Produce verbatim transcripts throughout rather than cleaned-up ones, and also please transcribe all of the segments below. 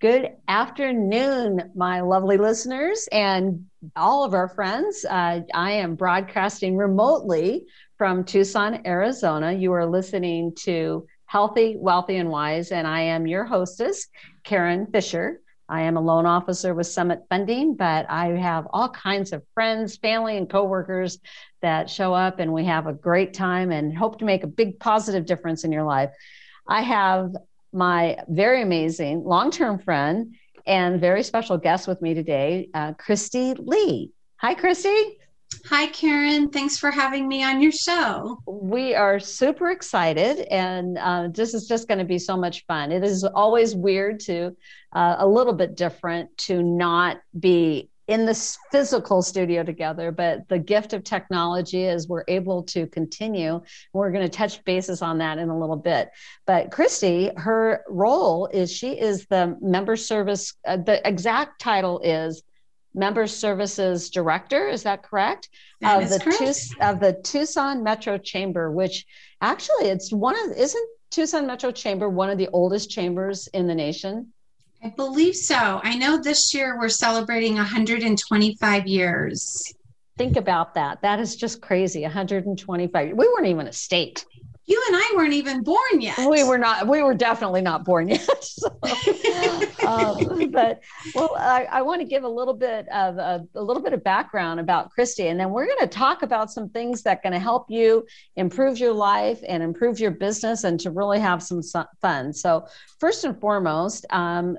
Good afternoon, my lovely listeners and all of our friends. Uh, I am broadcasting remotely from Tucson, Arizona. You are listening to Healthy, Wealthy, and Wise, and I am your hostess, Karen Fisher. I am a loan officer with Summit Funding, but I have all kinds of friends, family, and coworkers that show up, and we have a great time and hope to make a big positive difference in your life. I have my very amazing long-term friend and very special guest with me today, uh, Christy Lee. Hi, Christy. Hi, Karen. Thanks for having me on your show. We are super excited, and uh, this is just going to be so much fun. It is always weird to, uh, a little bit different to not be in this physical studio together, but the gift of technology is we're able to continue. We're going to touch bases on that in a little bit. But Christy, her role is she is the member service, uh, the exact title is Member Services Director, is that correct? That is correct. Tu- of the Tucson Metro Chamber, which actually it's one of, isn't Tucson Metro Chamber one of the oldest chambers in the nation? I believe so. I know this year we're celebrating one hundred twenty-five years. Think about that. That is just crazy. one hundred twenty-five. We weren't even a state. You and I weren't even born yet. We were not. We were definitely not born yet. So. um, but well, I, I want to give a little bit of a, a little bit of background about Christy, and then we're going to talk about some things that are going to help you improve your life and improve your business, and to really have some fun. So first and foremost, um,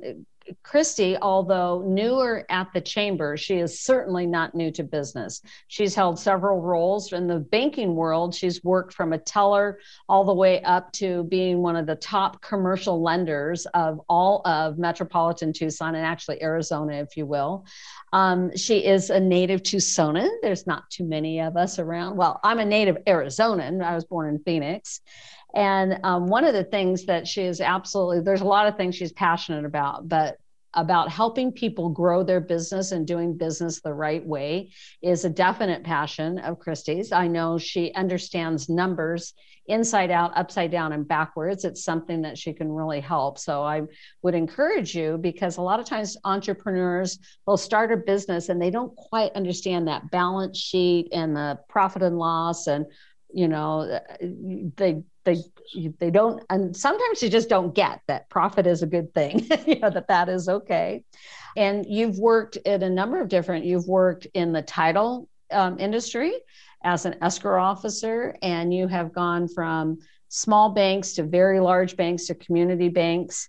Christy, although newer at the chamber, she is certainly not new to business. She's held several roles in the banking world. She's worked from a teller all the way up to being one of the top commercial lenders of all of metropolitan Tucson and actually Arizona, if you will. Um, she is a native Tucsonan. There's not too many of us around. Well, I'm a native Arizonan. I was born in Phoenix. And um, one of the things that she is absolutely, there's a lot of things she's passionate about, but about helping people grow their business and doing business the right way is a definite passion of Christy's. I know she understands numbers inside out, upside down, and backwards. It's something that she can really help. So I would encourage you, because a lot of times entrepreneurs will start a business and they don't quite understand that balance sheet and the profit and loss, and you know, they they they don't, and sometimes you just don't get that profit is a good thing, you know, that that is okay. And you've worked in a number of different, you've worked in the title um, industry as an escrow officer, and you have gone from small banks to very large banks to community banks.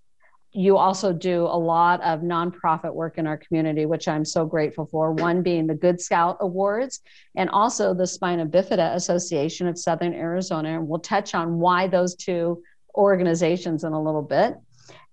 You also do a lot of nonprofit work in our community, which I'm so grateful for. One being the Good Scout Awards and also the Spina Bifida Association of Southern Arizona. And we'll touch on why those two organizations in a little bit.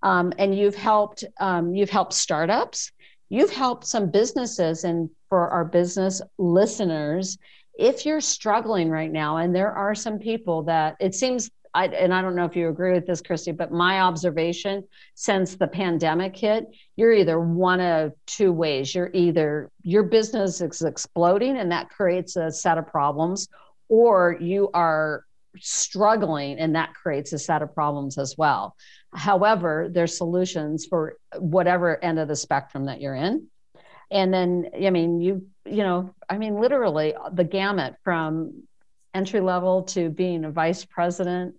Um, and you've helped, um, you've helped startups. You've helped some businesses. And for our business listeners, if you're struggling right now, and there are some people that it seems I, and I don't know if you agree with this, Christy, but my observation since the pandemic hit, you're either one of two ways. You're either your business is exploding and that creates a set of problems, or you are struggling and that creates a set of problems as well. However, there's solutions for whatever end of the spectrum that you're in. And then, I mean, you, you know, I mean, literally the gamut from entry level to being a vice president,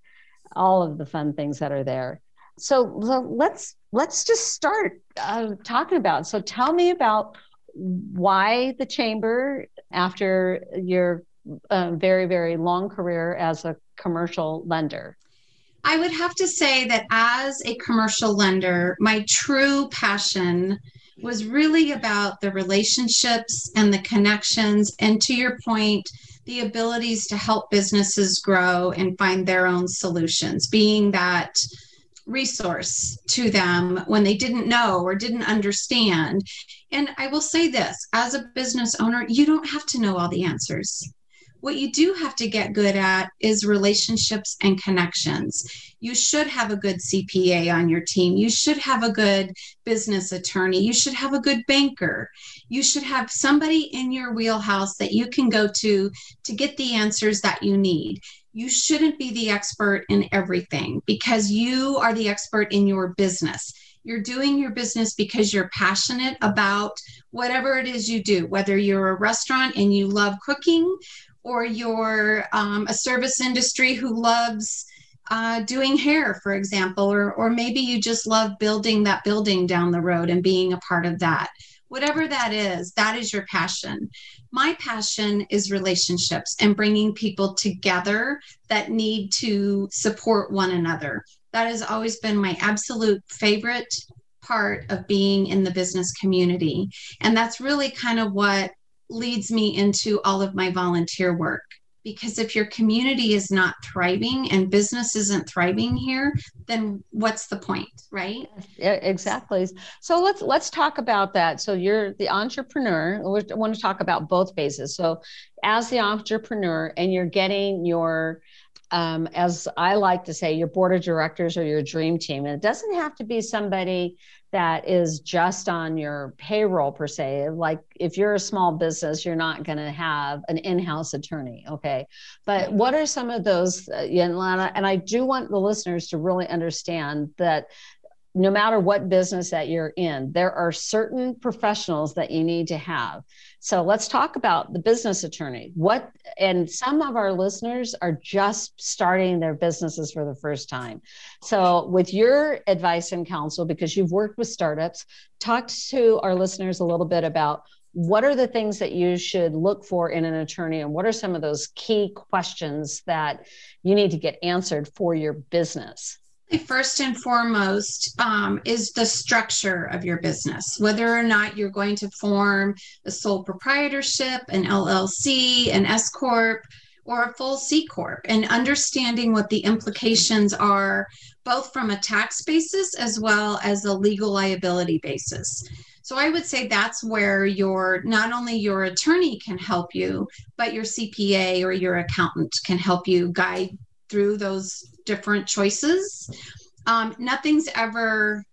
all of the fun things that are there. So let's let's just start uh, talking about. So tell me about why the chamber after your uh, very, very long career as a commercial lender. I would have to say that as a commercial lender, my true passion was really about the relationships and the connections. And to your point, the abilities to help businesses grow and find their own solutions, being that resource to them when they didn't know or didn't understand. And I will say this, as a business owner, you don't have to know all the answers. What you do have to get good at is relationships and connections. You should have a good C P A on your team. You should have a good business attorney. You should have a good banker. You should have somebody in your wheelhouse that you can go to to get the answers that you need. You shouldn't be the expert in everything because you are the expert in your business. You're doing your business because you're passionate about whatever it is you do, whether you're a restaurant and you love cooking, or you're um, a service industry who loves uh, doing hair, for example, or, or maybe you just love building that building down the road and being a part of that. Whatever that is, that is your passion. My passion is relationships and bringing people together that need to support one another. That has always been my absolute favorite part of being in the business community. And that's really kind of what leads me into all of my volunteer work. Because if your community is not thriving and business isn't thriving here, then what's the point, right? Yeah, exactly. So let's let's talk about that. So you're the entrepreneur. We want to talk about both phases. So as the entrepreneur, and you're getting your, um, as I like to say, your board of directors or your dream team. And it doesn't have to be somebody that is just on your payroll per se. Like if you're a small business, you're not going to have an in-house attorney. Okay. But what are some of those, uh, and I do want the listeners to really understand that no matter what business that you're in, there are certain professionals that you need to have. So let's talk about the business attorney. What, and some of our listeners are just starting their businesses for the first time. So with your advice and counsel, because you've worked with startups, talk to our listeners a little bit about what are the things that you should look for in an attorney, and what are some of those key questions that you need to get answered for your business? First and foremost um, is the structure of your business, whether or not you're going to form a sole proprietorship, an L L C, an S Corp, or a full C Corp, and understanding what the implications are, both from a tax basis as well as a legal liability basis. So I would say that's where your, not only your attorney can help you, but your C P A or your accountant can help you guide through those different choices. Um, nothing's ever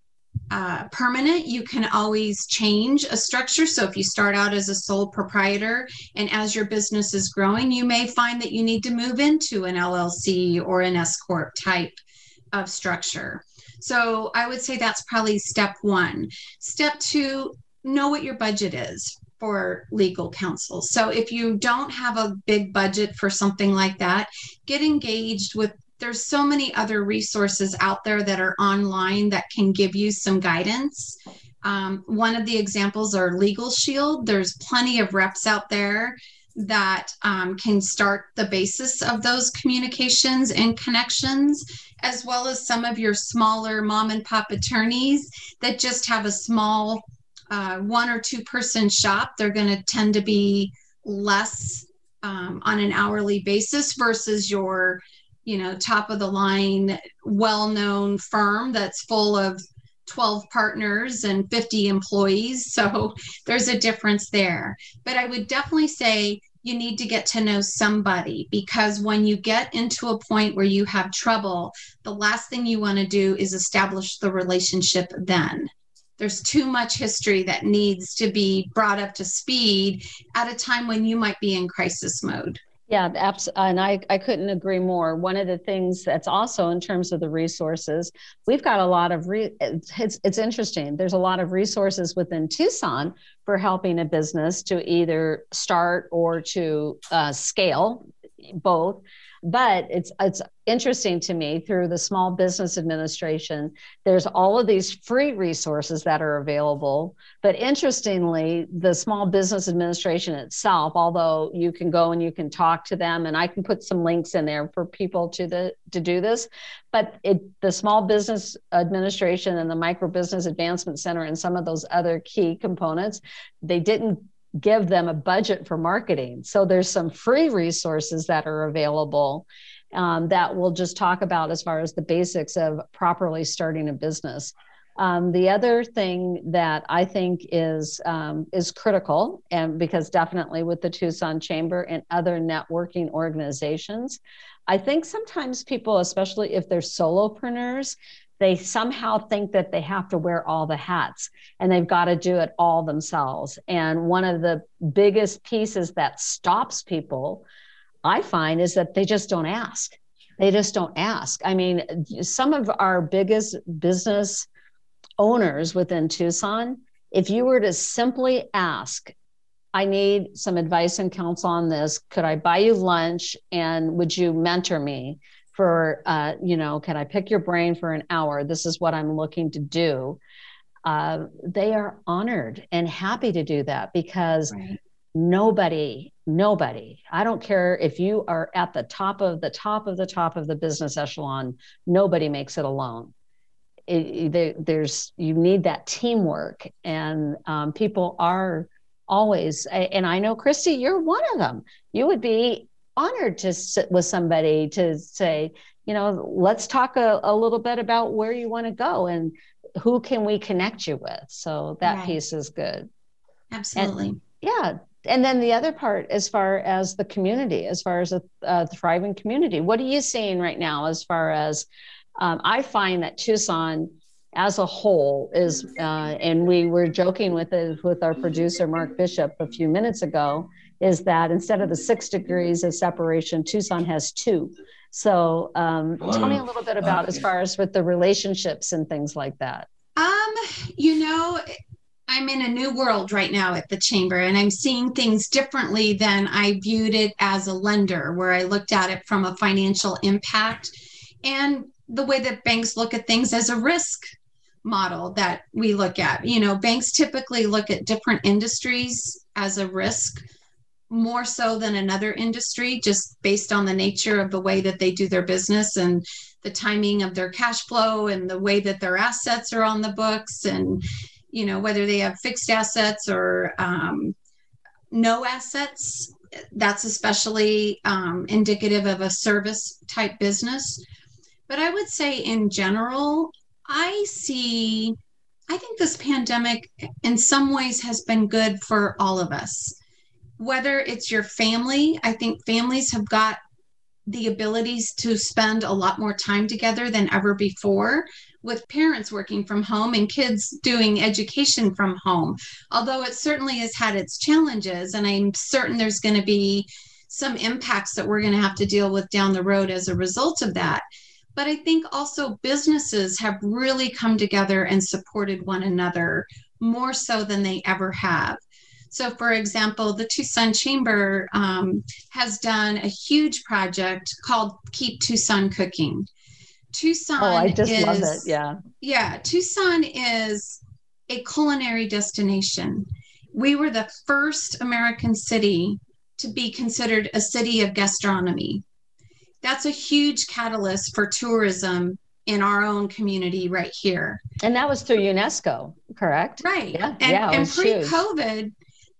uh, permanent. You can always change a structure. So if you start out as a sole proprietor, and as your business is growing, you may find that you need to move into an L L C or an S Corp type of structure. So I would say that's probably step one. Step two, know what your budget is for legal counsel. So if you don't have a big budget for something like that, get engaged with, there's so many other resources out there that are online that can give you some guidance. Um, one of the examples are Legal Shield. There's plenty of reps out there that um, can start the basis of those communications and connections, as well as some of your smaller mom and pop attorneys that just have a small Uh, one or two person shop. They're going to tend to be less um, on an hourly basis versus your, you know, top of the line, well-known firm that's full of twelve partners and fifty employees. So there's a difference there. But I would definitely say you need to get to know somebody, because when you get into a point where you have trouble, the last thing you want to do is establish the relationship then. There's too much history that needs to be brought up to speed at a time when you might be in crisis mode. Yeah, abs- and I, I couldn't agree more. One of the things that's also in terms of the resources, we've got a lot of, re- it's, it's interesting, there's a lot of resources within Tucson for helping a business to either start or to uh, scale, both. But it's it's interesting to me, through the Small Business Administration, there's all of these free resources that are available. But interestingly, the Small Business Administration itself, although you can go and you can talk to them, and I can put some links in there for people to the to do this, but it, the Small Business Administration and the Micro Business Advancement Center and some of those other key components, they didn't give them a budget for marketing. So there's some free resources that are available um, that we'll just talk about as far as the basics of properly starting a business. Um, the other thing that I think is um, is critical, and because definitely with the Tucson Chamber and other networking organizations, I think sometimes people, especially if they're solopreneurs, they somehow think that they have to wear all the hats and they've got to do it all themselves. And one of the biggest pieces that stops people, I find, is that they just don't ask. They just don't ask. I mean, some of our biggest business owners within Tucson, if you were to simply ask, I need some advice and counsel on this, could I buy you lunch and would you mentor me for, uh, you know, can I pick your brain for an hour? This is what I'm looking to do. Uh, they are honored and happy to do that because right. nobody, nobody, I don't care if you are at the top of the top of the top of the business echelon, nobody makes it alone. It, there, there's, you need that teamwork, and um, people are always, and I know, Christy, you're one of them. You would be honored to sit with somebody to say, you know, let's talk a, a little bit about where you want to go and who can we connect you with. So that right. piece is good. Absolutely. And, yeah. And then the other part, as far as the community, as far as a, a thriving community, what are you seeing right now as far as, um, I find that Tucson as a whole is, uh, and we were joking with it, with our producer, Mark Bishop, a few minutes ago, is that instead of the six degrees of separation, Tucson has two. So um, tell me a little bit about as far as with the relationships and things like that. Um, you know, I'm in a new world right now at the chamber, and I'm seeing things differently than I viewed it as a lender, where I looked at it from a financial impact and the way that banks look at things as a risk model that we look at. You know, banks typically look at different industries as a risk more so than another industry, just based on the nature of the way that they do their business and the timing of their cash flow and the way that their assets are on the books, and, you know, whether they have fixed assets or um, no assets. That's especially um, indicative of a service type business. But I would say in general, I see, I think this pandemic in some ways has been good for all of us. Whether it's your family, I think families have got the abilities to spend a lot more time together than ever before, with parents working from home and kids doing education from home. Although it certainly has had its challenges, and I'm certain there's going to be some impacts that we're going to have to deal with down the road as a result of that. But I think also businesses have really come together and supported one another more so than they ever have. So, for example, the Tucson Chamber um, has done a huge project called Keep Tucson Cooking. Tucson oh, I just is, love it. Yeah. Yeah. Tucson is a culinary destination. We were the first American city to be considered a city of gastronomy. That's a huge catalyst for tourism in our own community right here. And that was through UNESCO, correct? Right. Yeah. And, yeah, and pre-COVID, huge.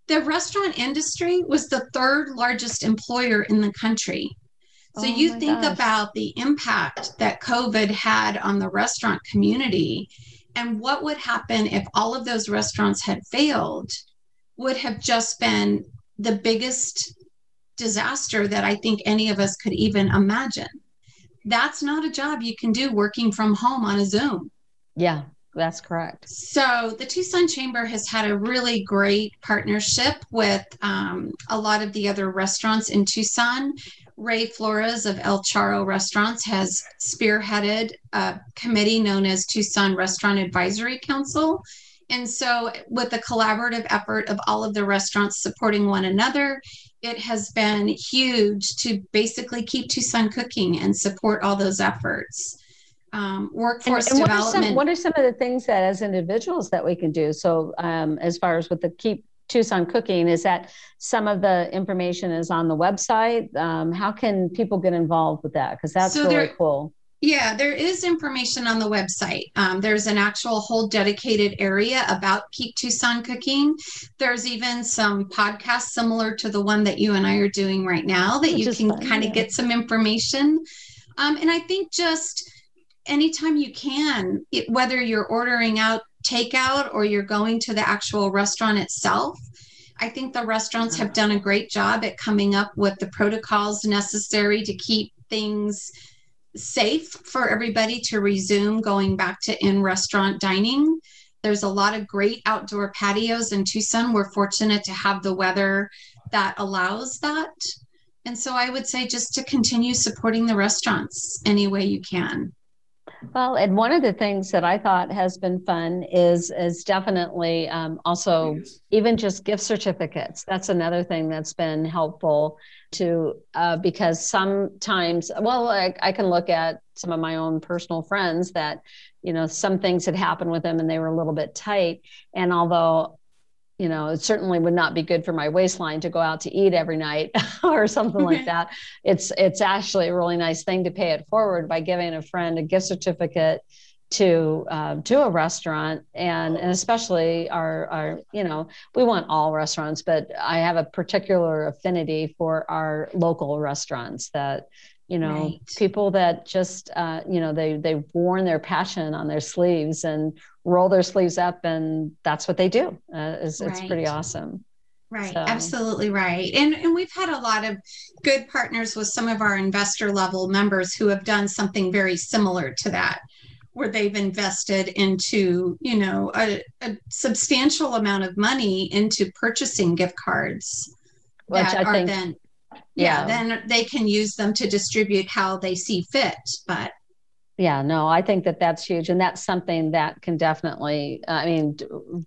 The restaurant industry was the third largest employer in the country. So oh you think gosh. about the impact that COVID had on the restaurant community, and what would happen if all of those restaurants had failed would have just been the biggest disaster that I think any of us could even imagine. That's not a job you can do working from home on a Zoom. Yeah, that's correct. So the Tucson Chamber has had a really great partnership with um, a lot of the other restaurants in Tucson. Ray Flores of El Charo Restaurants has spearheaded a committee known as Tucson Restaurant Advisory Council. And so with the collaborative effort of all of the restaurants supporting one another, it has been huge to basically keep Tucson cooking and support all those efforts. Um, workforce and, and development. What are, some, what are some of the things that as individuals that we can do? So um, as far as with the Keep Tucson Cooking, is that some of the information is on the website? Um, how can people get involved with that? Because that's so really there, cool. Yeah, there is information on the website. Um, there's an actual whole dedicated area about Keep Tucson Cooking. There's even some podcasts similar to the one that you and I are doing right now that Which you can kind of yeah. get some information. Um, and I think just anytime you can, it, whether you're ordering out takeout or you're going to the actual restaurant itself, I think the restaurants have done a great job at coming up with the protocols necessary to keep things safe for everybody to resume going back to in-restaurant dining. There's a lot of great outdoor patios in Tucson. We're fortunate to have the weather that allows that. And so I would say just to continue supporting the restaurants any way you can. Well, and one of the things that I thought has been fun is is definitely um, also yes. even just gift certificates. That's another thing that's been helpful to uh, because sometimes, well, I, I can look at some of my own personal friends that, you know, some things had happened with them and they were a little bit tight. And although, you know, it certainly would not be good for my waistline to go out to eat every night or something like that. It's it's actually a really nice thing to pay it forward by giving a friend a gift certificate to uh, to a restaurant, and, and especially our, our, you know, we want all restaurants, but I have a particular affinity for our local restaurants that, you know, right. people that just, uh, you know, they, they've worn their passion on their sleeves and roll their sleeves up, and that's what they do. Uh, it's, right. it's pretty awesome. Right. So. Absolutely right. And and we've had a lot of good partners with some of our investor level members who have done something very similar to that, where they've invested into, you know, a, a substantial amount of money into purchasing gift cards. Which that I are think- then Yeah, yeah, then they can use them to distribute how they see fit. But yeah, no, I think that that's huge. And that's something that can definitely, I mean,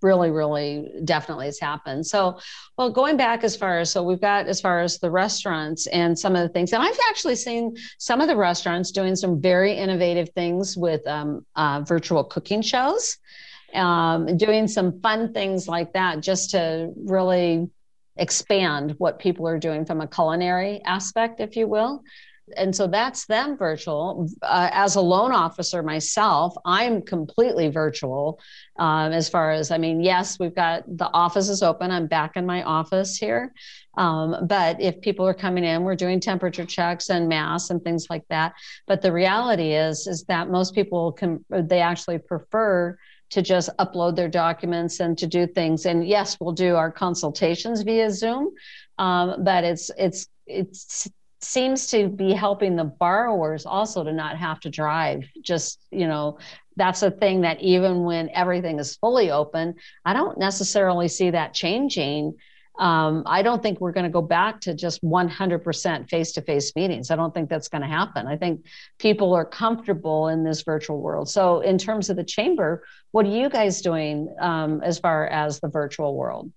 really, really definitely has happened. So, well, going back as far as, so we've got as far as the restaurants and some of the things, and I've actually seen some of the restaurants doing some very innovative things with um, uh, virtual cooking shows, um, doing some fun things like that, just to really expand what people are doing from a culinary aspect, if you will. And so that's them virtual. Uh, as a loan officer myself, I'm completely virtual um, as far as, I mean, yes, we've got the offices open. I'm back in my office here. Um, but if people are coming in, we're doing temperature checks and masks and things like that. But the reality is, is that most people can, they actually prefer to just upload their documents and to do things. And yes, we'll do our consultations via Zoom, um, but it's it's it seems to be helping the borrowers also to not have to drive. Just, you know, that's a thing that even when everything is fully open, I don't necessarily see that changing. Um, I don't think we're going to go back to just one hundred percent face-to-face meetings. I don't think that's going to happen. I think people are comfortable in this virtual world. So in terms of the chamber, what are you guys doing um, as far as the virtual world?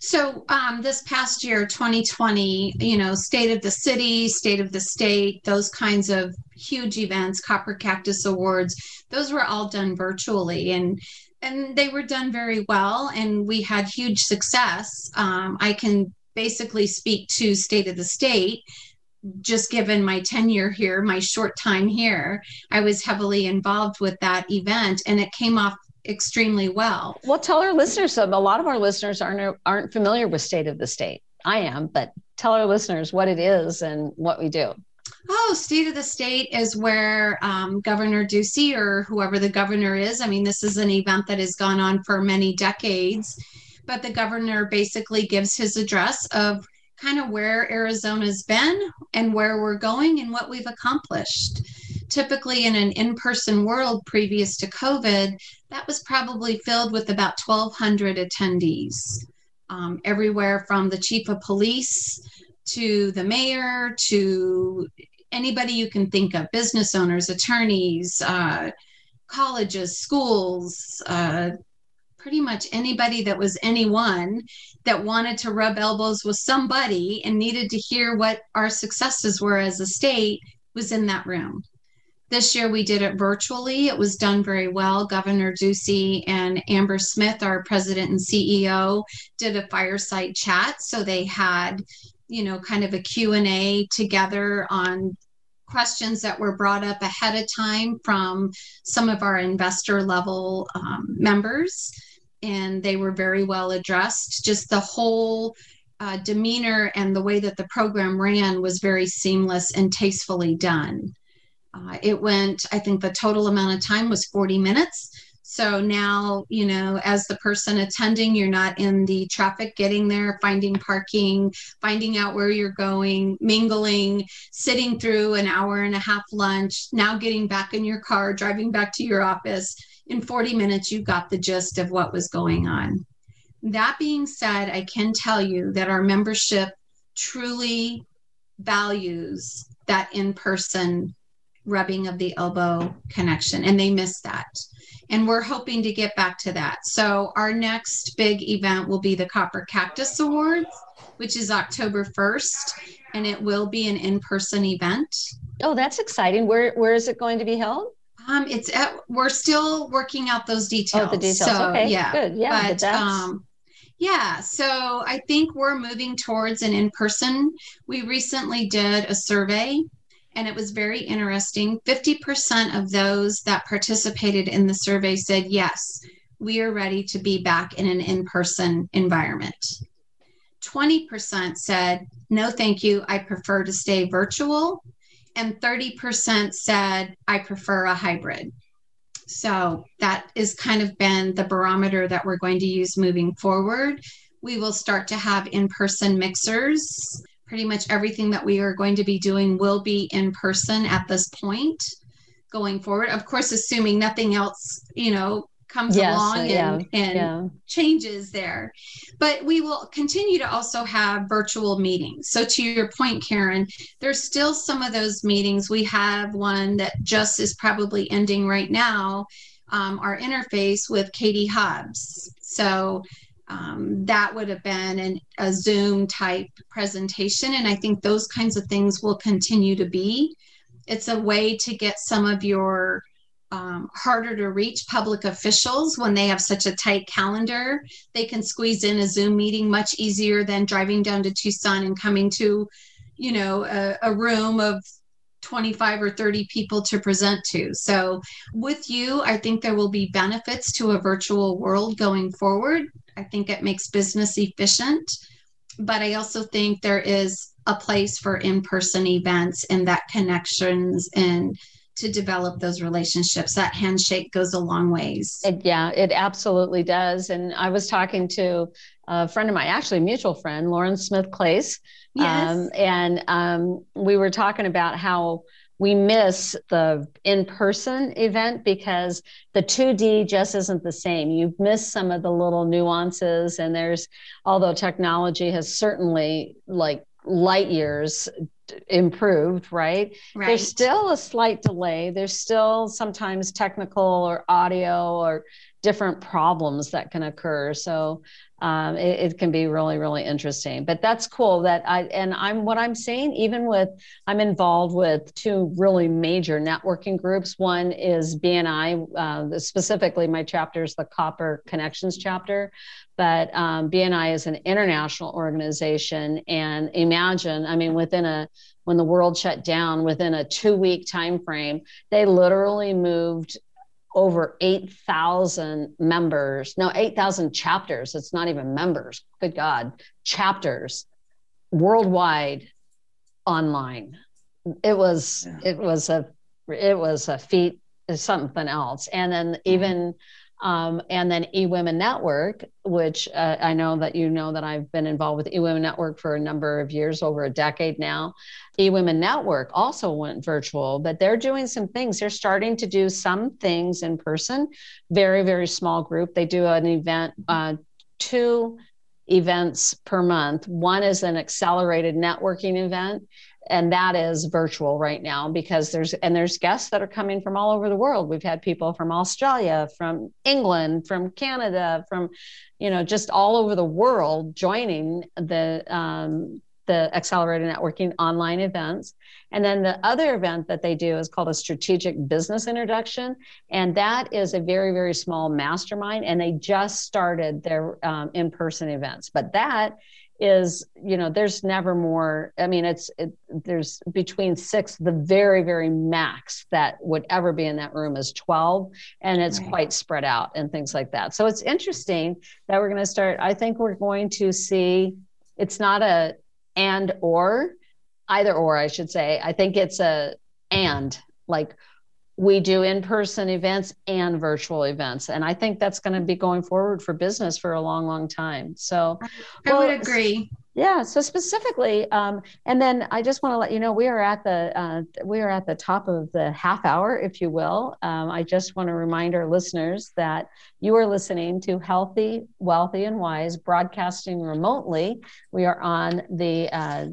So um, this past year, twenty twenty, you know, state of the city, state of the state, those kinds of huge events, Copper Cactus Awards, those were all done virtually. And And they were done very well, and we had huge success. Um, I can basically speak to state of the state, just given my tenure here, my short time here. I was heavily involved with that event, and it came off extremely well. Well, tell our listeners, a lot of our listeners aren't aren't familiar with state of the state. I am, but tell our listeners what it is and what we do. Oh, State of the State is where um, Governor Ducey, or whoever the governor is, I mean, this is an event that has gone on for many decades, but the governor basically gives his address of kind of where Arizona's been and where we're going and what we've accomplished. Typically in an in-person world previous to COVID, that was probably filled with about twelve hundred attendees, um, everywhere from the chief of police to the mayor, to anybody you can think of, business owners, attorneys, uh, colleges, schools, uh, pretty much anybody that was anyone that wanted to rub elbows with somebody and needed to hear what our successes were as a state was in that room. This year we did it virtually. It was done very well. Governor Ducey and Amber Smith, our president and C E O, did a fireside chat. So they had, you know, kind of a Q and A together on questions that were brought up ahead of time from some of our investor level um, members, and they were very well addressed. Just the whole uh, demeanor and the way that the program ran was very seamless and tastefully done. Uh, it went, I think the total amount of time was forty minutes. So now, you know, as the person attending, you're not in the traffic, getting there, finding parking, finding out where you're going, mingling, sitting through an hour and a half lunch, now getting back in your car, driving back to your office. In forty minutes, you got the gist of what was going on. That being said, I can tell you that our membership truly values that in-person rubbing of the elbow connection, and they missed that. And we're hoping to get back to that. So our next big event will be the Copper Cactus Awards, which is October first, and it will be an in-person event. Oh, that's exciting. Where where is it going to be held? Um, it's at, we're still working out those details. Oh, the details. So, okay, yeah, good. Yeah, but, that's... Um, yeah, so I think we're moving towards an in-person. We recently did a survey, and it was very interesting. fifty percent of those that participated in the survey said, yes, we are ready to be back in an in-person environment. twenty percent said, no, thank you. I prefer to stay virtual. And thirty percent said, I prefer a hybrid. So that is kind of been the barometer that we're going to use moving forward. We will start to have in-person mixers. Pretty much everything that we are going to be doing will be in person at this point going forward. Of course, assuming nothing else, you know, comes yes, along yeah, and, and yeah. changes there. But we will continue to also have virtual meetings. So to your point, Karen, there's still some of those meetings. We have one that just is probably ending right now, um, our interface with Katie Hobbs. So Um, that would have been an, a Zoom type presentation. And I think those kinds of things will continue to be. It's a way to get some of your um, harder to reach public officials when they have such a tight calendar. They can squeeze in a Zoom meeting much easier than driving down to Tucson and coming to, you know, a, a room of twenty-five or thirty people to present to. So with you, I think there will be benefits to a virtual world going forward. I think it makes business efficient, but I also think there is a place for in-person events and that connections and to develop those relationships. That handshake goes a long ways. It, yeah, it absolutely does. And I was talking to a friend of mine, actually a mutual friend, Lauren Smith-Clase. Yes. Um, and um, we were talking about how we miss the in-person event because the two D just isn't the same. You've missed some of the little nuances, and there's, although technology has certainly like light years improved, right? Right. There's still a slight delay. There's still sometimes technical or audio or different problems that can occur. So um, it, it can be really, really interesting, but that's cool that I, and I'm, what I'm saying, even with, I'm involved with two really major networking groups. One is B N I, uh, specifically my chapter is the Copper Connections chapter, but um, B N I is an international organization, and imagine, I mean, within a, when the world shut down, within a two week time frame, they literally moved over eight thousand members, no, eight thousand chapters. It's not even members, good God, chapters worldwide online. It was, yeah. it was a, it was a feat, something else. And then even, um, and then eWomen Network, which uh, I know that, you know, that I've been involved with eWomen Network for a number of years, over a decade now. eWomen Network also went virtual, but they're doing some things. They're starting to do some things in person, very, very small group. They do an event, uh, two events per month. One is an accelerated networking event, and that is virtual right now because there's, and there's guests that are coming from all over the world. We've had people from Australia, from England, from Canada, from, you know, just all over the world joining the, um, the accelerated networking online events. And then the other event that they do is called a strategic business introduction. And that is a very, very small mastermind. And they just started their um, in-person events, but that is, you know, there's never more, I mean, it's, it, there's between six, the very, very max that would ever be in that room is twelve, and it's right. quite spread out and things like that. So it's interesting that we're going to start, I think we're going to see, it's not a and, or either, or I should say, I think it's a, and like we do in-person events and virtual events. And I think that's going to be going forward for business for a long, long time. So I well, would agree. Yeah. So specifically, um, and then I just want to let you know, we are at the, uh, we are at the top of the half hour, if you will. Um, I just want to remind our listeners that you are listening to Healthy, Wealthy, and Wise, broadcasting remotely. We are on the, uh,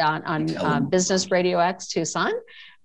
on, on uh, Business Radio X Tucson.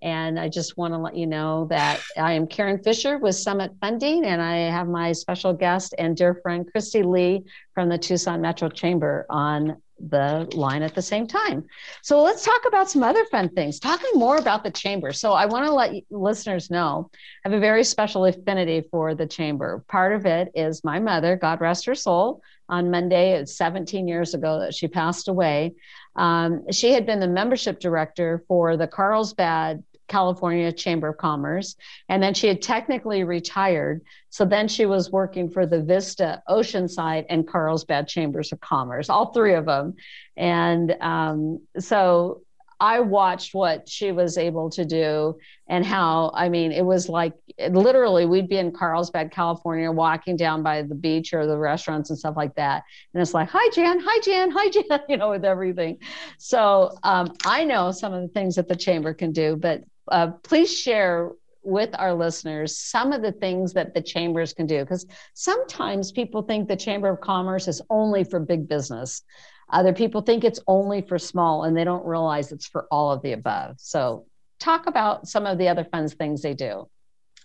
And I just want to let you know that I am Karen Fisher with Summit Funding, and I have my special guest and dear friend, Christy Lee from the Tucson Metro Chamber on the line at the same time. So let's talk about some other fun things, talking more about the chamber. So I want to let listeners know I have a very special affinity for the chamber. Part of it is my mother, God rest her soul. On Monday, it's seventeen years ago that she passed away. Um, she had been the membership director for the Carlsbad California Chamber of Commerce, and then she had technically retired. So then she was working for the Vista, Oceanside, and Carlsbad Chambers of Commerce, all three of them. And um, so I watched what she was able to do and how, I mean, it was like, literally, we'd be in Carlsbad, California, walking down by the beach or the restaurants and stuff like that. And it's like, hi, Jan, hi, Jan, hi, Jan, you know, with everything. So um, I know some of the things that the chamber can do, but Uh, please share with our listeners some of the things that the chambers can do, because sometimes people think the Chamber of Commerce is only for big business. Other people think it's only for small, and they don't realize it's for all of the above. So talk about some of the other fun things they do.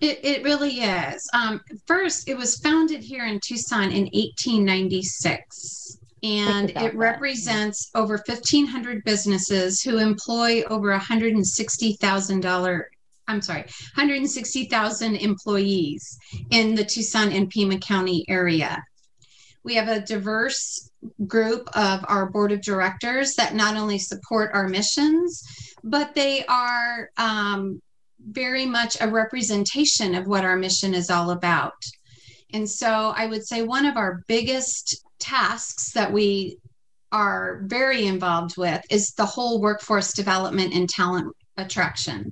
It, it really is. Um, first, it was founded here in Tucson in eighteen ninety-six. And it represents that. Over fifteen hundred businesses who employ over one hundred sixty thousand dollars, I'm sorry, one hundred sixty thousand employees in the Tucson and Pima County area. We have a diverse group of our board of directors that not only support our missions, but they are um, very much a representation of what our mission is all about. And so I would say one of our biggest tasks that we are very involved with is the whole workforce development and talent attraction.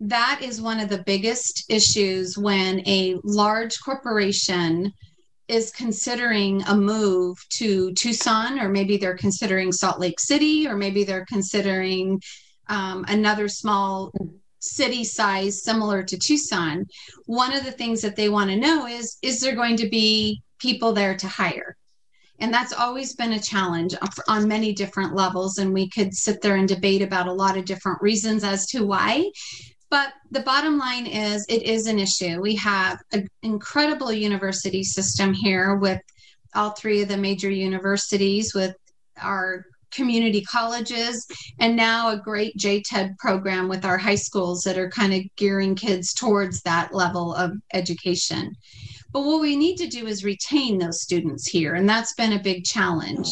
That is one of the biggest issues when a large corporation is considering a move to Tucson, or maybe they're considering Salt Lake City, or maybe they're considering um, another small city size similar to Tucson. One of the things that they want to know is, is there going to be people there to hire? And that's always been a challenge on many different levels. And we could sit there and debate about a lot of different reasons as to why. But the bottom line is it is an issue. We have an incredible university system here with all three of the major universities, with our community colleges, and now a great J TED program with our high schools that are kind of gearing kids towards that level of education. But what we need to do is retain those students here, and that's been a big challenge.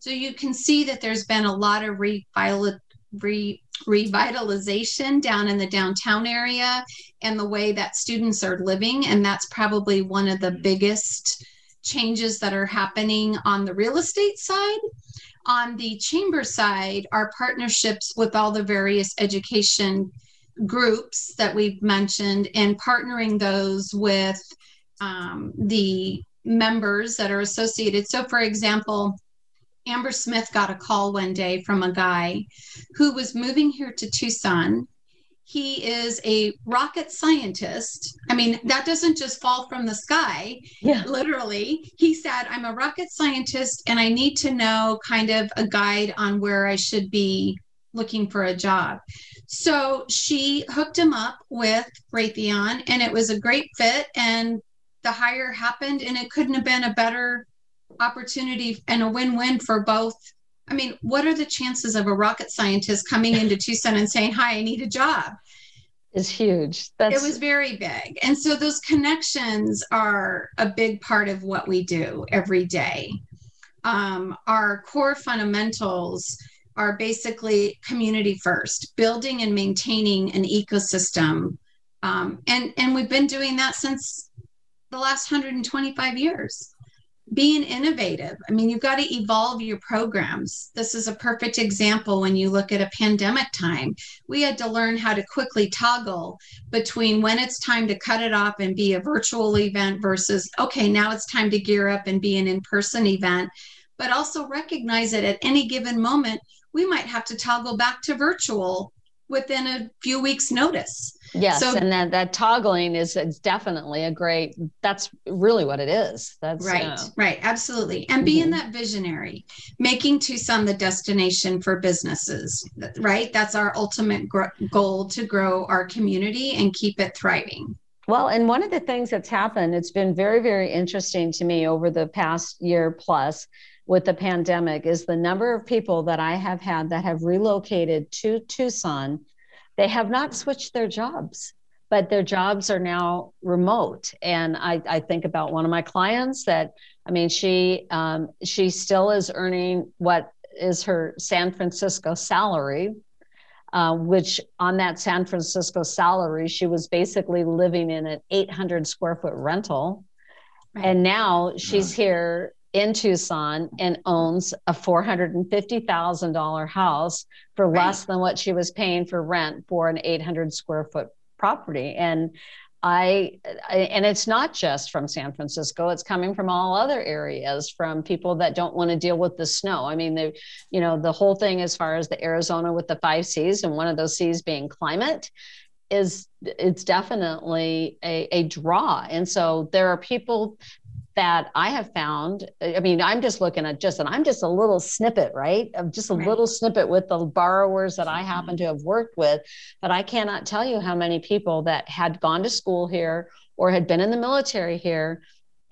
So you can see that there's been a lot of revital, re, revitalization down in the downtown area and the way that students are living, and that's probably one of the biggest changes that are happening on the real estate side. On the chamber side, our partnerships with all the various education groups that we've mentioned and partnering those with um, the members that are associated. So, for example, Amber Smith got a call one day from a guy who was moving here to Tucson. He is a rocket scientist. I mean, that doesn't just fall from the sky. Yeah. Literally, he said, I'm a rocket scientist and I need to know kind of a guide on where I should be looking for a job. So she hooked him up with Raytheon, and it was a great fit, and the hire happened, and it couldn't have been a better opportunity and a win-win for both. I mean, what are the chances of a rocket scientist coming into Tucson and saying, hi, I need a job? It's huge. That's... It was very big. And so those connections are a big part of what we do every day. Um, our core fundamentals are basically community first, building and maintaining an ecosystem. Um, and, and we've been doing that since the last one hundred twenty-five years. Being innovative. I mean, you've got to evolve your programs. This is a perfect example when you look at a pandemic time. We had to learn how to quickly toggle between when it's time to cut it off and be a virtual event versus, okay, now it's time to gear up and be an in-person event, but also recognize that at any given moment, we might have to toggle back to virtual within a few weeks' notice. Yes. So, and that, that toggling is, is definitely a great, that's really what it is. That's right. Uh, right. Absolutely. And being mm-hmm. that visionary, making Tucson the destination for businesses, right? That's our ultimate gr- goal, to grow our community and keep it thriving. Well, and one of the things that's happened, it's been very, very interesting to me over the past year plus with the pandemic, is the number of people that I have had that have relocated to Tucson. They have not switched their jobs, but their jobs are now remote. And I, I think about one of my clients that, I mean, she um, she still is earning what is her San Francisco salary, uh, which on that San Francisco salary, she was basically living in an eight hundred square foot rental. Right. And now she's yeah. here in Tucson and owns a four hundred fifty thousand dollars house for right. less than what she was paying for rent for an eight hundred square foot property. And I, I, and it's not just from San Francisco, it's coming from all other areas, from people that don't want to deal with the snow. I mean, they, you know, the whole thing as far as the Arizona with the five C's, and one of those C's being climate, is it's definitely a, a draw. And so there are people that I have found, I mean, I'm just looking at just, and I'm just a little snippet, right? Of just a right. little snippet with the borrowers that I happen to have worked with, but I cannot tell you how many people that had gone to school here or had been in the military here,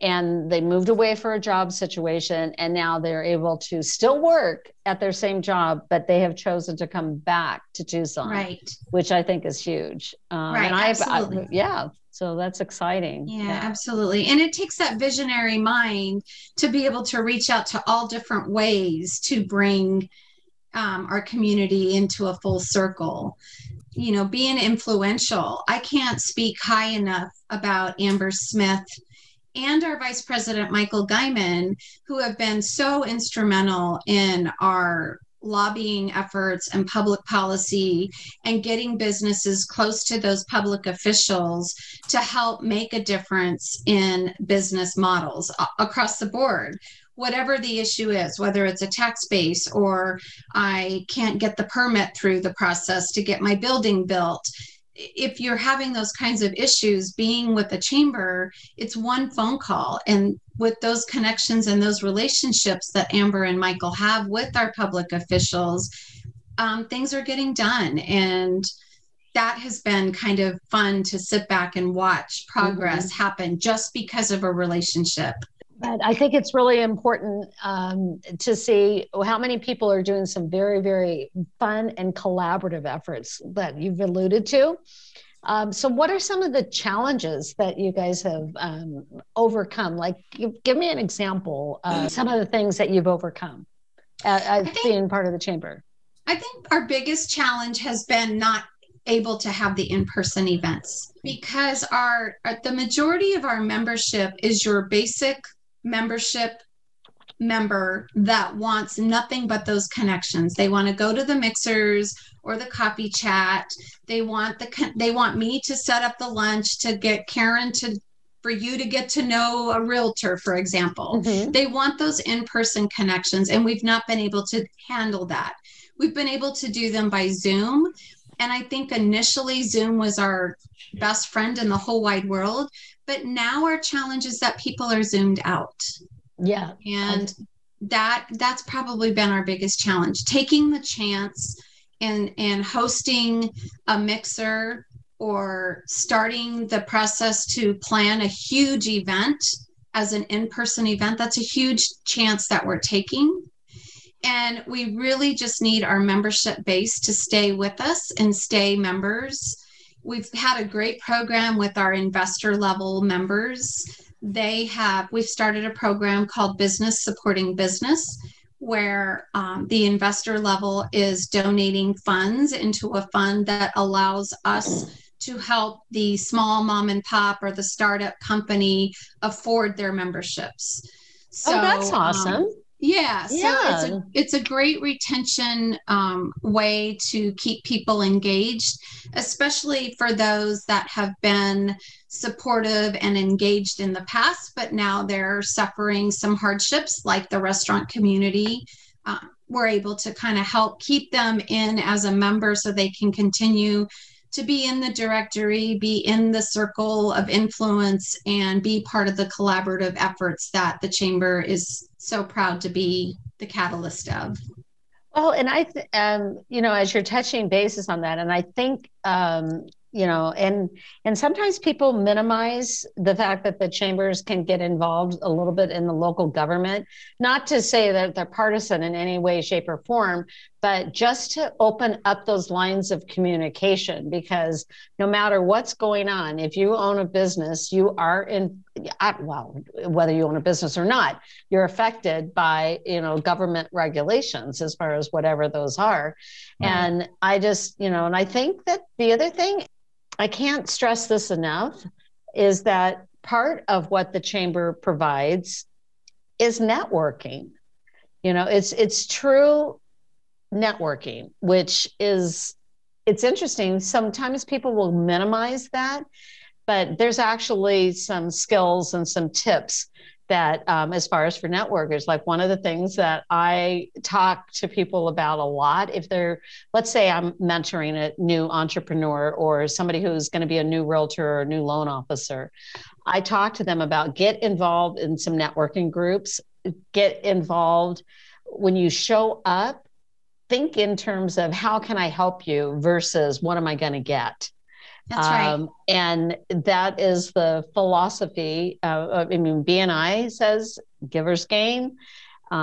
and they moved away for a job situation, and now they're able to still work at their same job, but they have chosen to come back to Tucson, right? Which I think is huge. Um, right, and I've, absolutely. I, yeah. So that's exciting. Yeah, yeah, absolutely. And it takes that visionary mind to be able to reach out to all different ways to bring um, our community into a full circle. You know, being influential. I can't speak high enough about Amber Smith and our Vice President, Michael Guyman, who have been so instrumental in our lobbying efforts and public policy and getting businesses close to those public officials to help make a difference in business models across the board, whatever the issue is, whether it's a tax base or I can't get the permit through the process to get my building built. If you're having those kinds of issues, being with the chamber, it's one phone call. And with those connections and those relationships that Amber and Michael have with our public officials, um, things are getting done. And that has been kind of fun to sit back and watch progress mm-hmm. happen just because of a relationship. But I think it's really important um, to see how many people are doing some very, very fun and collaborative efforts that you've alluded to. Um, so what are some of the challenges that you guys have um, overcome? Like, give me an example of some of the things that you've overcome as, as I think, being part of the chamber. I think our biggest challenge has been not able to have the in-person events, because our, our the majority of our membership is your basic membership member that wants nothing but those connections. They want to go to the mixers or the coffee chat. They want the they want me to set up the lunch to get Karen to for you to get to know a realtor, for example. Mm-hmm. They want those in-person connections, and we've not been able to handle that. We've been able to do them by Zoom. And I think initially Zoom was our best friend in the whole wide world, but now our challenge is that people are Zoomed out. Yeah. And that that's probably been our biggest challenge, taking the chance and, and hosting a mixer or starting the process to plan a huge event as an in-person event. That's a huge chance that we're taking. And we really just need our membership base to stay with us and stay members. We've had a great program with our investor level members. They have, we've started a program called Business Supporting Business, where um, the investor level is donating funds into a fund that allows us to help the small mom and pop or the startup company afford their memberships. So, oh, that's awesome. Um, Yeah, so yeah. It's, a, it's a great retention um, way to keep people engaged, especially for those that have been supportive and engaged in the past, but now they're suffering some hardships like the restaurant community. Uh, we're able to kind of help keep them in as a member so they can continue to be in the directory, be in the circle of influence, and be part of the collaborative efforts that the chamber is so proud to be the catalyst of. Well, and I, th- um, you know, as you're touching bases on that, and I think, um, you know, and and sometimes people minimize the fact that the chambers can get involved a little bit in the local government, not to say that they're partisan in any way, shape, or form, but just to open up those lines of communication, because no matter what's going on, if you own a business, you are in, well, whether you own a business or not, you're affected by, you know, government regulations as far as whatever those are. Mm-hmm. And I just, you know, and I think that the other thing, I can't stress this enough, is that part of what the chamber provides is networking. You know, it's it's true networking, which is, it's interesting. Sometimes people will minimize that, but there's actually some skills and some tips that um, as far as for networkers, like one of the things that I talk to people about a lot, if they're, let's say I'm mentoring a new entrepreneur or somebody who's going to be a new realtor or a new loan officer, I talk to them about get involved in some networking groups, get involved when you show up, think in terms of how can I help you versus what am I going to get? That's right. Um, and that is the philosophy. Uh, I mean, B N I says givers gain. Uh,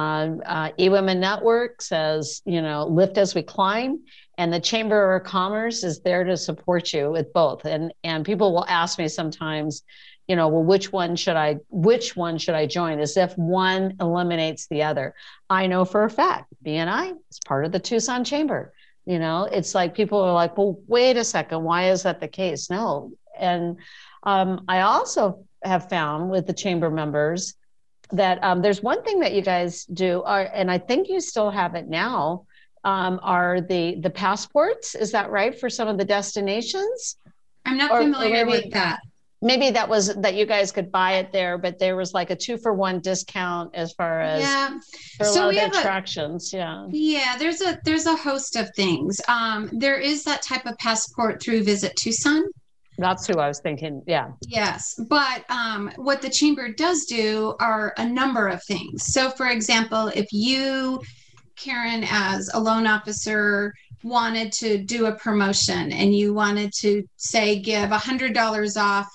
uh, eWomen Network says, you know, lift as we climb. And the Chamber of Commerce is there to support you with both. And and people will ask me sometimes, you know, well, which one should I, which one should I join? As if one eliminates the other. I know for a fact, B N I is part of the Tucson Chamber. You know, it's like people are like, well, wait a second, why is that the case? No. And um, I also have found with the chamber members that um, there's one thing that you guys do, are, and I think you still have it now, um, are the the passports. Is that right? For some of the destinations? I'm not or, familiar or maybe, with that. Maybe that was that you guys could buy it there, but there was like a two for one discount as far as yeah. for so a lot we of the attractions. A, yeah. Yeah. There's a, there's a host of things. Um, there is that type of passport through Visit Tucson. That's who I was thinking. Yeah. Yes. But um, what the chamber does do are a number of things. So for example, if you, Karen, as a loan officer, wanted to do a promotion and you wanted to say, give a hundred dollars off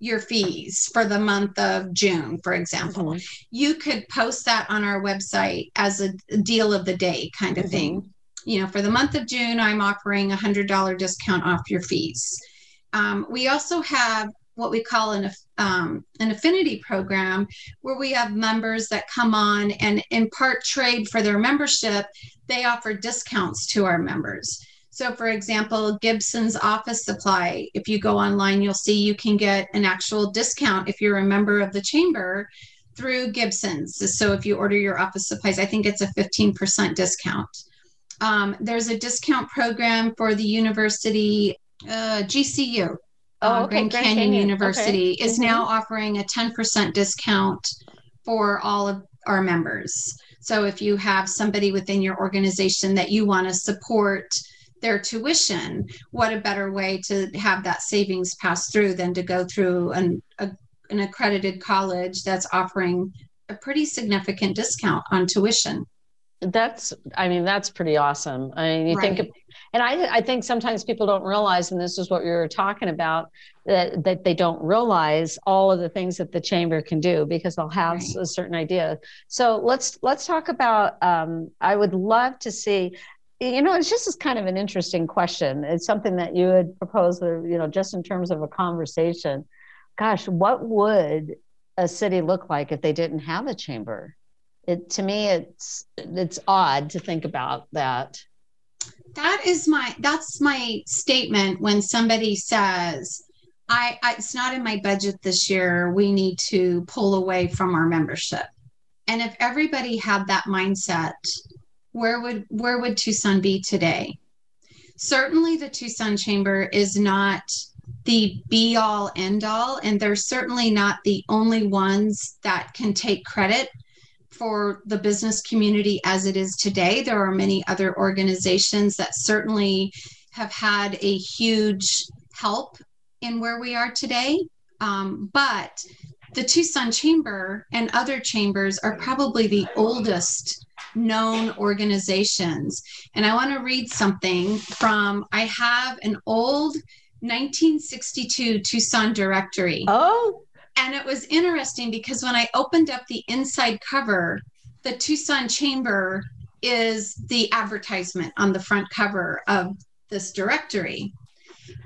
your fees for the month of June, for example, mm-hmm. you could post that on our website as a deal of the day kind of mm-hmm. thing. You know, for the month of June, I'm offering a hundred dollar discount off your fees. Um, we also have what we call an, um, an affinity program where we have members that come on and impart trade for their membership. They offer discounts to our members. So for example, Gibson's Office Supply, if you go online, you'll see you can get an actual discount if you're a member of the chamber through Gibson's. So if you order your office supplies, I think it's a fifteen percent discount. Um, there's a discount program for the university, uh, G C U. Oh, okay. Grand, Grand Canyon, Canyon University okay. is mm-hmm. now offering a ten percent discount for all of our members. So if you have somebody within your organization that you want to support their tuition, what a better way to have that savings pass through than to go through an, a, an accredited college that's offering a pretty significant discount on tuition. That's, I mean, that's pretty awesome. I mean, you right. think, and I, I think sometimes people don't realize, and this is what we were talking about, that, that they don't realize all of the things that the chamber can do because they'll have right. a certain idea. So let's, let's talk about, um, I would love to see, you know, it's just is kind of an interesting question. It's something that you had proposed, you know, just in terms of a conversation, gosh, what would a city look like if they didn't have a chamber? It, to me, it's it's odd to think about that. That is my that's my statement when somebody says, I, I it's not in my budget this year. We need to pull away from our membership. And if everybody had that mindset, where would where would Tucson be today? Certainly, the Tucson Chamber is not the be all end all, and they're certainly not the only ones that can take credit for the business community as it is today. There are many other organizations that certainly have had a huge help in where we are today. Um, but the Tucson Chamber and other chambers are probably the oldest known organizations. And I want to read something from, I have an old nineteen sixty-two Tucson directory. Oh. And it was interesting because when I opened up the inside cover, the Tucson Chamber is the advertisement on the front cover of this directory.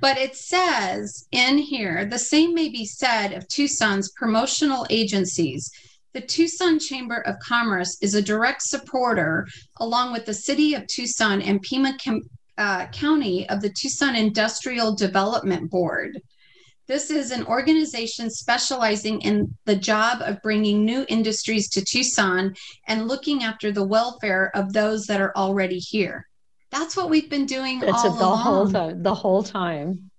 But it says in here, the same may be said of Tucson's promotional agencies. The Tucson Chamber of Commerce is a direct supporter, along with the City of Tucson and Pima uh, County, of the Tucson Industrial Development Board. This is an organization specializing in the job of bringing new industries to Tucson and looking after the welfare of those that are already here. That's what we've been doing all along. Whole, the whole time.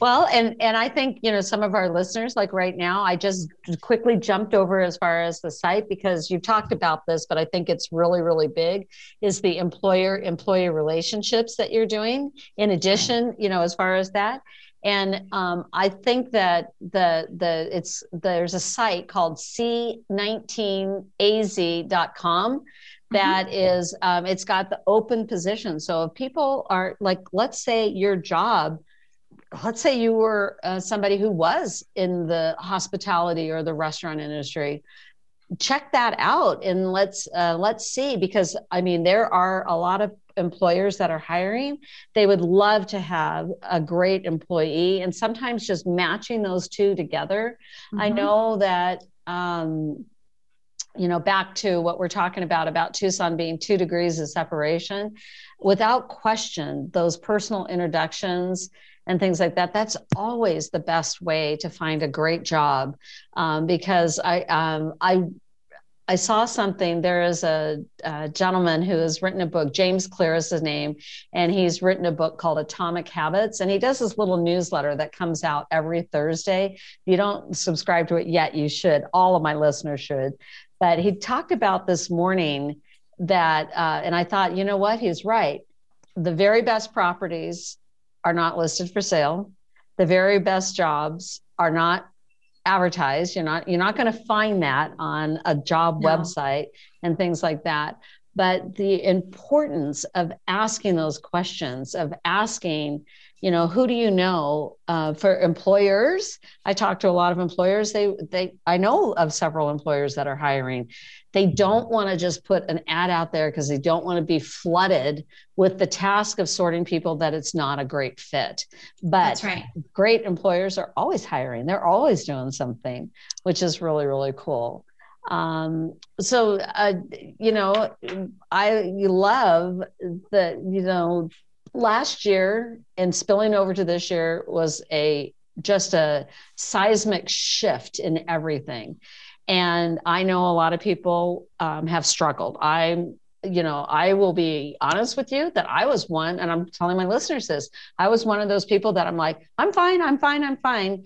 Well, and, and I think, you know, some of our listeners, like right now, I just quickly jumped over as far as the site because you've talked about this, but I think it's really, really big, is the employer-employee relationships that you're doing in addition, you know, as far as that. And um, I think that the the it's there's a site called C nineteen A Z dot com that mm-hmm. is, um, it's got the open position. So if people are like, let's say your job, let's say you were uh, somebody who was in the hospitality or the restaurant industry, check that out and let's, uh, let's see, because I mean, there are a lot of employers that are hiring. They would love to have a great employee, and sometimes just matching those two together. Mm-hmm. I know that, um, you know, back to what we're talking about, about Tucson being two degrees of separation, without question, those personal introductions and things like that, that's always the best way to find a great job. Um, because I, um, I, I saw something, there is a, a gentleman who has written a book, James Clear is his name, and he's written a book called Atomic Habits. And he does this little newsletter that comes out every Thursday. If you don't subscribe to it yet, you should. All of my listeners should. But he talked about this morning that, uh, and I thought, you know what, he's right. The very best properties are not listed for sale. The very best jobs are not advertised. You're not, you're not going to find that on a job no. website and things like that. But the importance of asking those questions, of asking, you know, who do you know, uh, for employers? I talk to a lot of employers. They, they, I know of several employers that are hiring. They don't want to just put an ad out there because they don't want to be flooded with the task of sorting people that it's not a great fit. But that's right. Great employers are always hiring. They're always doing something, which is really, really cool. Um, so, uh, you know, I love the, you know, last year and spilling over to this year was a just a seismic shift in everything. And I know a lot of people um, have struggled. I'm, you know, I will be honest with you that I was one, and I'm telling my listeners this, I was one of those people that I'm like, I'm fine, I'm fine, I'm fine.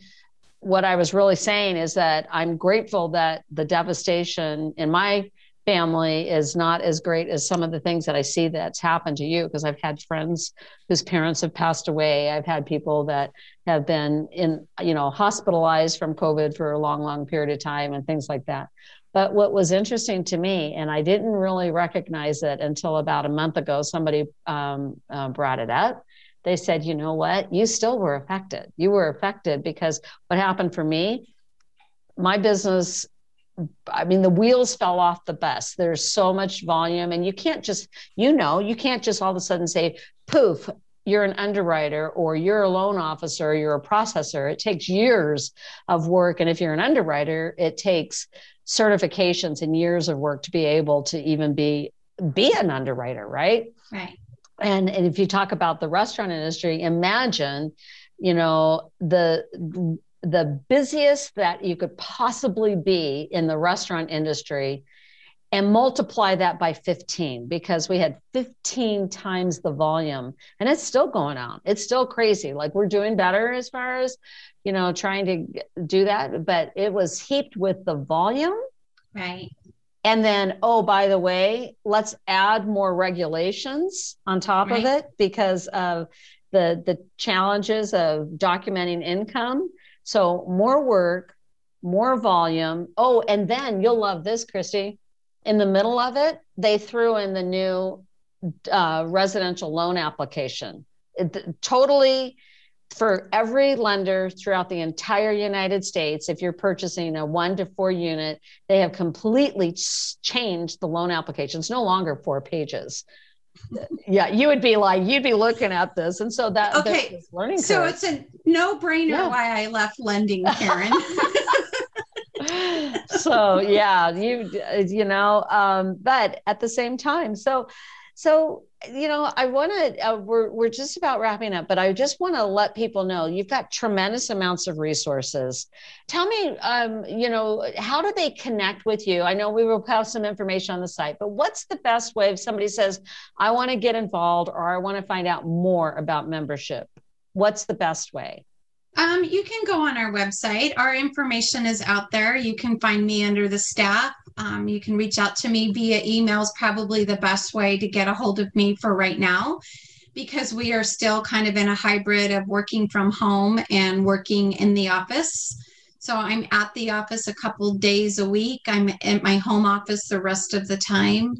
What I was really saying is that I'm grateful that the devastation in my family is not as great as some of the things that I see that's happened to you, because I've had friends whose parents have passed away. I've had people that have been in, you know, hospitalized from COVID for a long, long period of time and things like that. But what was interesting to me, and I didn't really recognize it until about a month ago, somebody um, uh, brought it up. They said, you know what, you still were affected. You were affected because what happened for me, my business, I mean, the wheels fell off the bus. There's so much volume, and you can't just, you know, you can't just all of a sudden say, poof, you're an underwriter or you're a loan officer, or you're a processor. It takes years of work. And if you're an underwriter, it takes certifications and years of work to be able to even be, be an underwriter. Right. Right. And, and if you talk about the restaurant industry, imagine, you know, the, the busiest that you could possibly be in the restaurant industry, and multiply that by fifteen, because we had fifteen times the volume, and it's still going on. It's still crazy. Like, we're doing better as far as, you know, trying to do that, but it was heaped with the volume. Right. And then, oh, by the way, let's add more regulations on top right. of it because of the, the challenges of documenting income. So more work, more volume. Oh, and then you'll love this, Christy. In the middle of it, they threw in the new uh, residential loan application. It, totally for every lender throughout the entire United States, if you're purchasing a one to four unit, they have completely changed the loan application. It's no longer four pages. Yeah, you would be like, you'd be looking at this. And so that, okay. This learning curve. So it's a no-brainer yeah. why I left lending, Karen. So yeah, you, you know, um, but at the same time, so, so, you know, I want to, uh, we're, we're just about wrapping up, but I just want to let people know you've got tremendous amounts of resources. Tell me, um, you know, how do they connect with you? I know we will have some information on the site, but what's the best way if somebody says, I want to get involved, or I want to find out more about membership? What's the best way? Um, you can go on our website. Our information is out there. You can find me under the staff. Um, you can reach out to me via email is probably the best way to get a hold of me for right now, because we are still kind of in a hybrid of working from home and working in the office. So I'm at the office a couple days a week. I'm at my home office the rest of the time.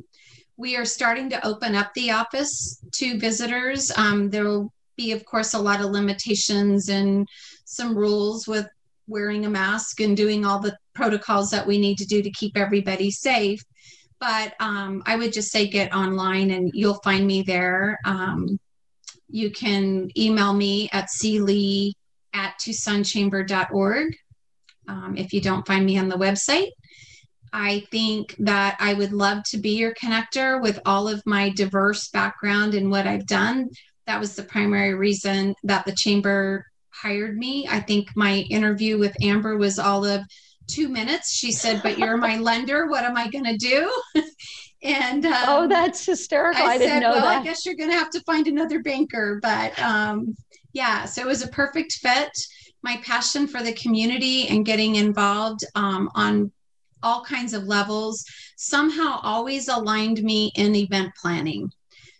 We are starting to open up the office to visitors. Um, there will be, of course, a lot of limitations and some rules with wearing a mask and doing all the protocols that we need to do to keep everybody safe. But um, I would just say get online and you'll find me there. Um, you can email me at c lee at tucson chamber dot org um, if you don't find me on the website. I think that I would love to be your connector with all of my diverse background and what I've done. That was the primary reason that the chamber hired me. I think my interview with Amber was all of two minutes. She said, but you're my lender. What am I going to do? And um, oh, that's hysterical. I, I said, didn't know well, that. I guess you're going to have to find another banker. But um, yeah, so it was a perfect fit. My passion for the community and getting involved um, on all kinds of levels somehow always aligned me in event planning.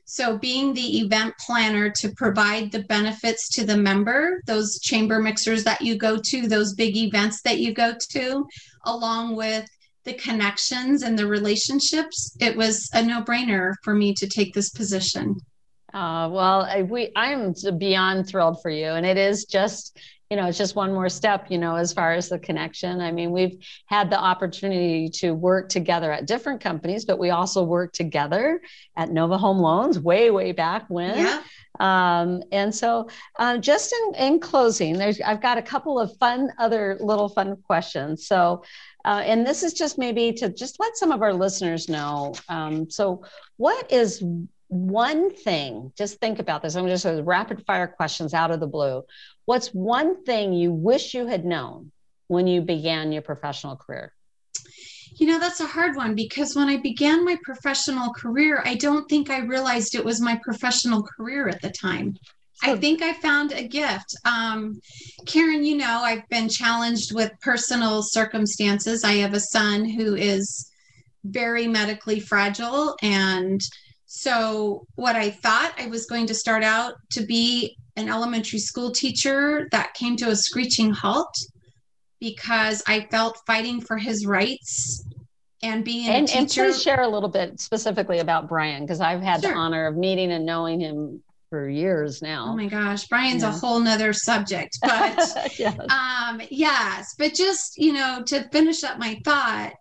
So being the event planner to provide the benefits to the member, those chamber mixers that you go to, those big events that you go to, along with the connections and the relationships, it was a no-brainer for me to take this position. Uh, well, I, we, I'm beyond thrilled for you. And it is just, you know, it's just one more step, you know, as far as the connection. I mean, we've had the opportunity to work together at different companies, but we also work together at Nova Home Loans way, way back when. Yeah. Um, and so uh, just in, in closing, there's, I've got a couple of fun, other little fun questions. So, uh, and this is just maybe to just let some of our listeners know. Um, so what is one thing, just think about this. I'm just going to rapid fire questions out of the blue. What's one thing you wish you had known when you began your professional career? You know, that's a hard one, because when I began my professional career, I don't think I realized it was my professional career at the time. So, I think I found a gift. Um, Karen, you know, I've been challenged with personal circumstances. I have a son who is very medically fragile. And so what I thought I was going to start out to be an elementary school teacher, that came to a screeching halt because I felt fighting for his rights and being and, a teacher. And please share a little bit specifically about Brian, because I've had sure. the honor of meeting and knowing him for years now. Oh my gosh, Brian's yeah. a whole nother subject, but yes. Um, yes, but just, you know, to finish up my thought,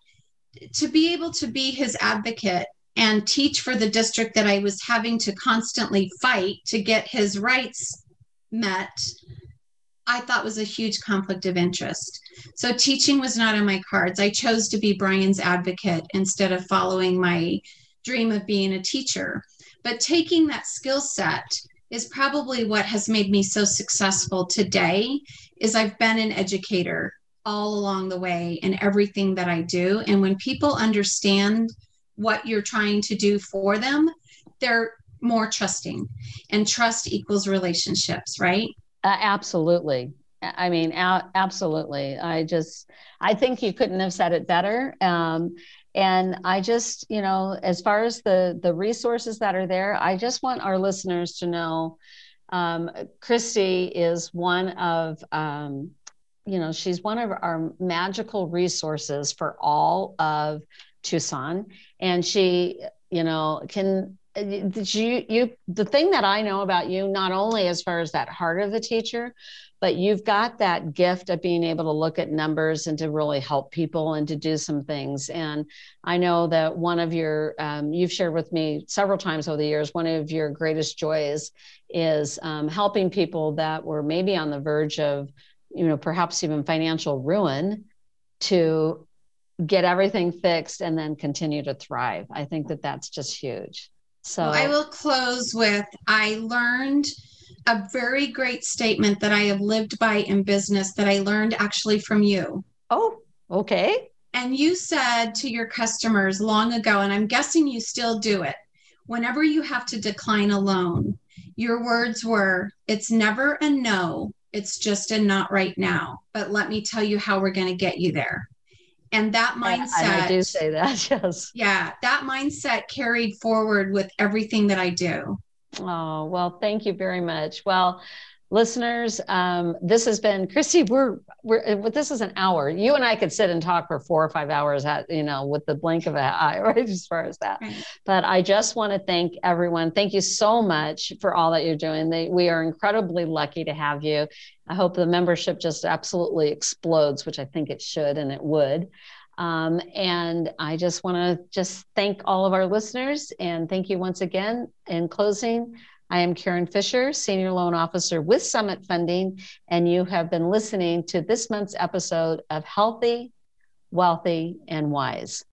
to be able to be his advocate and teach for the district that I was having to constantly fight to get his rights met, I thought was a huge conflict of interest. So teaching was not on my cards. I chose to be Brian's advocate instead of following my dream of being a teacher. But taking that skill set is probably what has made me so successful today, is I've been an educator all along the way in everything that I do. And when people understand what you're trying to do for them, they're more trusting, and trust equals relationships, right? Uh, absolutely. I mean, a- absolutely. I just, I think you couldn't have said it better. Um, and I just, you know, as far as the, the resources that are there, I just want our listeners to know Um, Christy is one of, um, you know, she's one of our magical resources for all of Tucson. And she, you know, can, you, you, the thing that I know about you, not only as far as that heart of the teacher, but you've got that gift of being able to look at numbers and to really help people and to do some things. And I know that one of your, um, you've shared with me several times over the years, one of your greatest joys is um, helping people that were maybe on the verge of, you know, perhaps even financial ruin to get everything fixed and then continue to thrive. I think that that's just huge. So I will close with, I learned a very great statement that I have lived by in business that I learned actually from you. Oh, okay. And you said to your customers long ago, and I'm guessing you still do it, whenever you have to decline a loan, your words were, it's never a no, it's just a not right now. But let me tell you how we're going to get you there. And that mindset, and I do say that, yes. Yeah, that mindset carried forward with everything that I do. Oh, well, thank you very much. Well, listeners, um, this has been, Christy, we're, we're, this is an hour. You and I could sit and talk for four or five hours at, you know, with the blink of an eye, right? As far as that. Right. But I just want to thank everyone. Thank you so much for all that you're doing. They, we are incredibly lucky to have you. I hope the membership just absolutely explodes, which I think it should, and it would. Um, and I just want to just thank all of our listeners and thank you once again. In closing, I am Karen Fisher, Senior Loan Officer with Summit Funding, and you have been listening to this month's episode of Healthy, Wealthy, and Wise.